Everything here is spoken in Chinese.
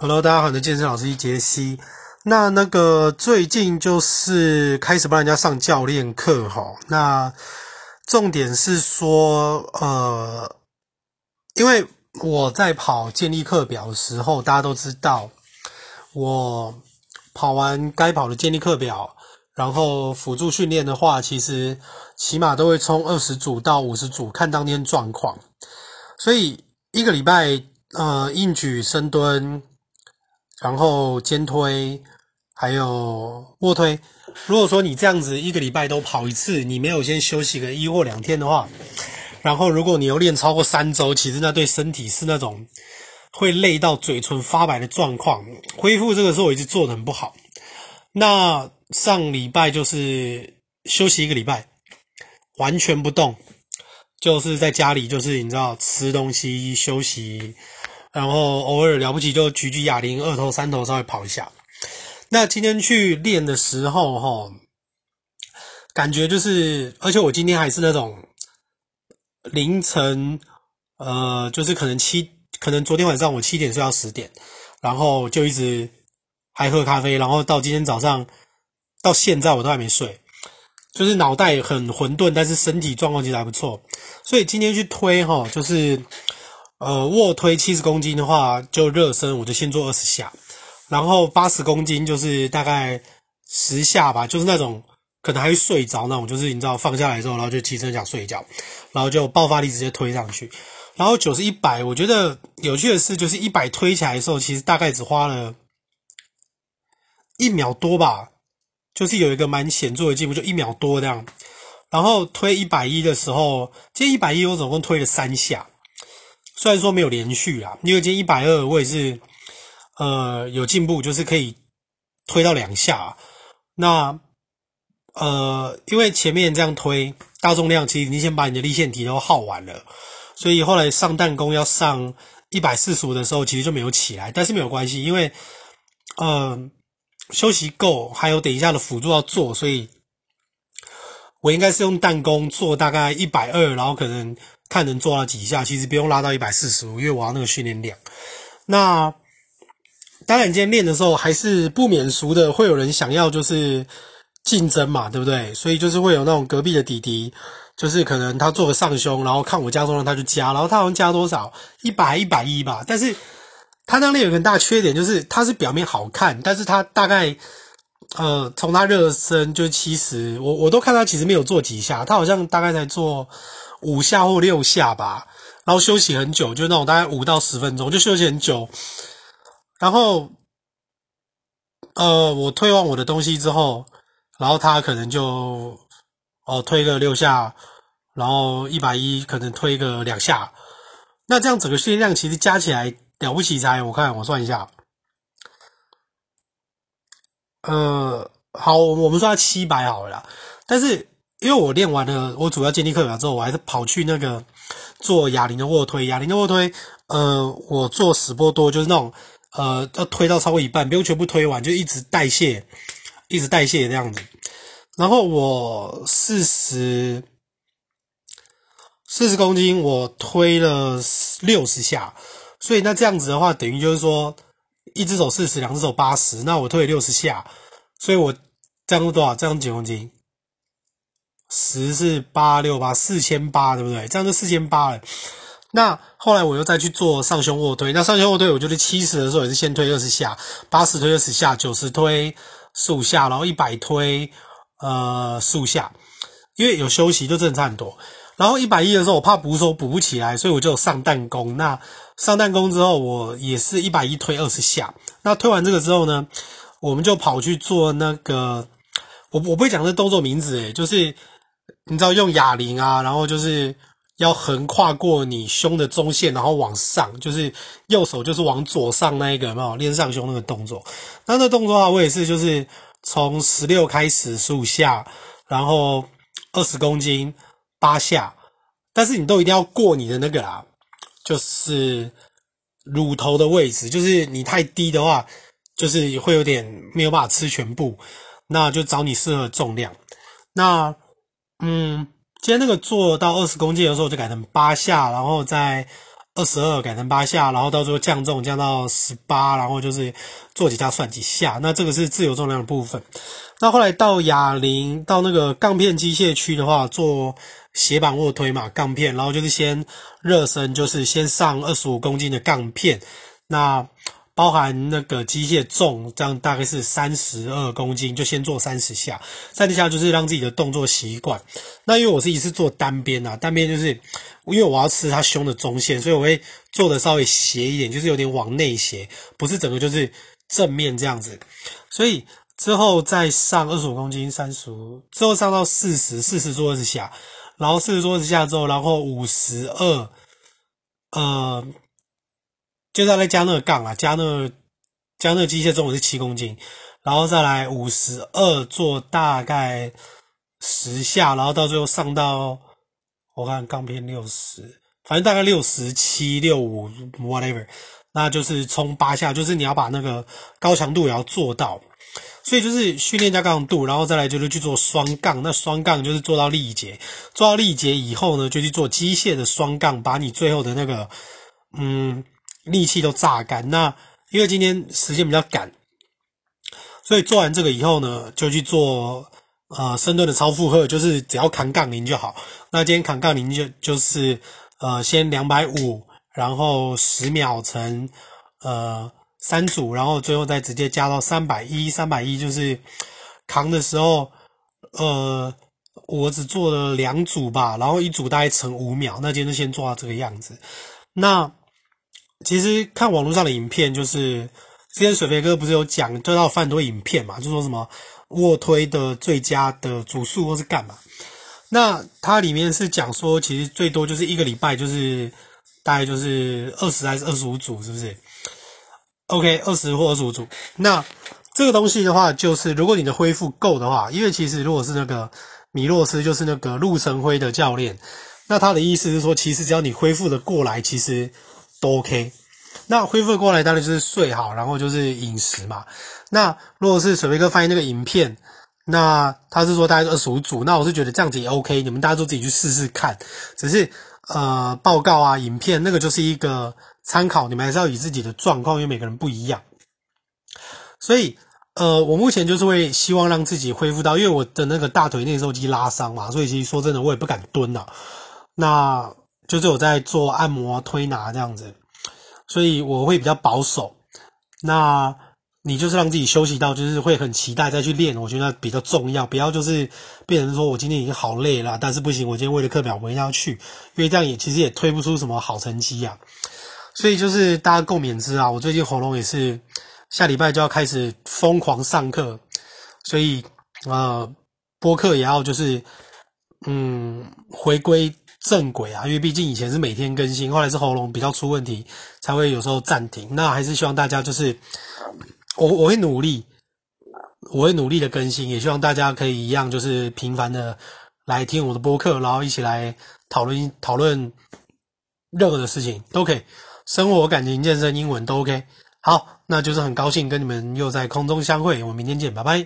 Hello， 大家好，我的健身老师杰西。那个最近就是开始帮人家上教练课齁。那重点是说因为我在跑健力课表的时候，大家都知道我跑完该跑的健力课表，然后辅助训练的话，其实起码都会冲20组到50组，看当天状况。所以一个礼拜硬举、深蹲，然后肩推，还有卧推。如果说你这样子一个礼拜都跑一次，你没有先休息个1或2天的话，然后如果你又练超过3周，其实那对身体是那种会累到嘴唇发白的状况。恢复这个时候我一直做得很不好。那上礼拜就是休息一个礼拜，完全不动，就是在家里，就是你知道吃东西、休息，然后偶尔了不起就举举哑铃，2头3头稍微跑一下。那今天去练的时候感觉就是，而且我今天还是那种凌晨就是可能昨天晚上我7点睡到10点，然后就一直还喝咖啡，然后到今天早上到现在我都还没睡，就是脑袋很混沌，但是身体状况其实还不错。所以今天去推就是卧推70公斤的话，就热身我就先做20下，然后80公斤就是大概10下吧，就是那种可能还会睡着那种，就是你知道放下来之后，然后就起身想睡觉，然后就爆发力直接推上去。然后90、100，我觉得有趣的是，就是100推起来的时候，其实大概只花了1秒多吧，就是有一个蛮显著的进步，就1秒多这样。然后推110的时候，今天110我总共推了3下，虽然说没有连续啦，因为今天120我也是有进步，就是可以推到2下。那因为前面这样推大重量，其实你先把你的立腺体都耗完了，所以后来上弹弓要上145的时候，其实就没有起来，但是没有关系，因为休息够，还有等一下的辅助要做，所以我应该是用弹弓做大概120，然后可能看能做到几下，其实不用拉到145，因为我要那个训练量。那当然今天练的时候还是不免俗的会有人想要就是竞争嘛，对不对？所以就是会有那种隔壁的弟弟，就是可能他做个上胸，然后看我加重量他就加，然后他好像加多少100、110吧。但是他那里有个很大缺点，就是他是表面好看，但是他大概从他热身就70，我都看他其实没有做几下，他好像大概才做5下或6下吧，然后休息很久，就那种大概5到10分钟就休息很久。然后我推完我的东西之后，然后他可能就推个6下，然后110可能推个2下。那这样整个训练量其实加起来了不起才，我算一下。好，我们算他700好了啦。但是因为我练完了我主要健力课表之后，我还是跑去那个做哑铃的卧推。哑铃的卧推我做10波多，就是那种要推到超过一半，不用全部推完，就一直代谢这样子。然后我40公斤我推了60下，所以那这样子的话等于就是说一只手40，两只手80，那我推了60下，所以我这样多少？这样几公斤 ?10 是 868,4800 对不对？这样就4800了。那后来我又再去做上胸卧推，那上胸卧推我就是70的时候也是先推20下，80推20下，90推15下，然后100推15下，因为有休息就真的差很多。然后110的时候我怕补手补不起来，所以我就上弹弓。那上弹弓之后我也是110推20下。那推完这个之后呢，我们就跑去做那个我不会讲这动作名字就是你知道用哑铃啊，然后就是要横跨过你胸的中线，然后往上，就是右手就是往左上那一个，有没有练上胸那个动作？那动作的话，我也是就是从16开始15下，然后20公斤8下，但是你都一定要过你的那个啦，就是乳头的位置，就是你太低的话，就是会有点没有办法吃全部，那就找你适合的重量。那今天那个做到20公斤的时候就改成8下，然后再22改成8下，然后到最后降重降到18，然后就是做几下算几下。那这个是自由重量的部分。那后来到哑铃，到那个杠片机械区的话，做斜板卧推嘛，杠片，然后就是先热身，就是先上25公斤的杠片，那包含那个机械重，这样大概是32公斤，就先做30下。30下就是让自己的动作习惯。那因为我是一次做单边啊，单边就是因为我要吃它胸的中线，所以我会做的稍微斜一点，就是有点往内斜，不是整个就是正面这样子。所以之后再上25公斤 ,35, 之后上到 40做20下，然后40做20下之后，然后52就是再加那个杠啊，加那个机械重我是7公斤，然后再来52做大概10下，然后到最后上到我看杠片60，反正大概 67,65 whatever， 那就是冲8下，就是你要把那个高强度也要做到。所以就是训练加高强度，然后再来就是去做双杠。那双杠就是做到力竭，做到力竭以后呢，就去做机械的双杠，把你最后的那个力气都榨干。那因为今天时间比较赶，所以做完这个以后呢，就去做深蹲的超负荷，就是只要扛杠铃就好。那今天扛杠铃就是先250，然后10秒乘3组，然后最后再直接加到310，就是扛的时候我只做了2组吧，然后一组大概乘5秒。那今天就先做到这个样子。那其实看网络上的影片，就是之前水肥哥不是有讲，就到很多影片嘛，就说什么卧推的最佳的组数或是干嘛。那它里面是讲说，其实最多就是一个礼拜就是大概就是20还是25组，是不是 ？OK， 20或25组。那这个东西的话，就是如果你的恢复够的话，因为其实如果是那个米洛斯，就是那个陆晨辉的教练，那他的意思是说，其实只要你恢复的过来，其实都 OK。 那恢复过来当然就是睡好，然后就是饮食嘛。那如果是水飞哥翻译那个影片，那他是说大概25组，那我是觉得这样子也 OK， 你们大家都自己去试试看。只是报告啊影片那个就是一个参考，你们还是要以自己的状况，因为每个人不一样。所以我目前就是会希望让自己恢复到，因为我的那个大腿内收肌拉伤嘛，所以其实说真的我也不敢蹲啊，那就是我在做按摩推拿这样子，所以我会比较保守。那你就是让自己休息到，就是会很期待再去练，我觉得比较重要。不要就是变成说我今天已经好累了，但是不行，我今天为了课表我一定要去，因为这样也其实也推不出什么好成绩啊。所以就是大家共勉之啊。我最近喉咙也是下礼拜就要开始疯狂上课，所以播客也要就是回归正轨啊，因为毕竟以前是每天更新，后来是喉咙比较出问题才会有时候暂停。那还是希望大家就是我会努力，我会努力的更新，也希望大家可以一样就是频繁的来听我的播客，然后一起来讨论任何的事情都可以，生活、感情、健身、英文都 OK。 好，那就是很高兴跟你们又在空中相会，我们明天见，拜拜。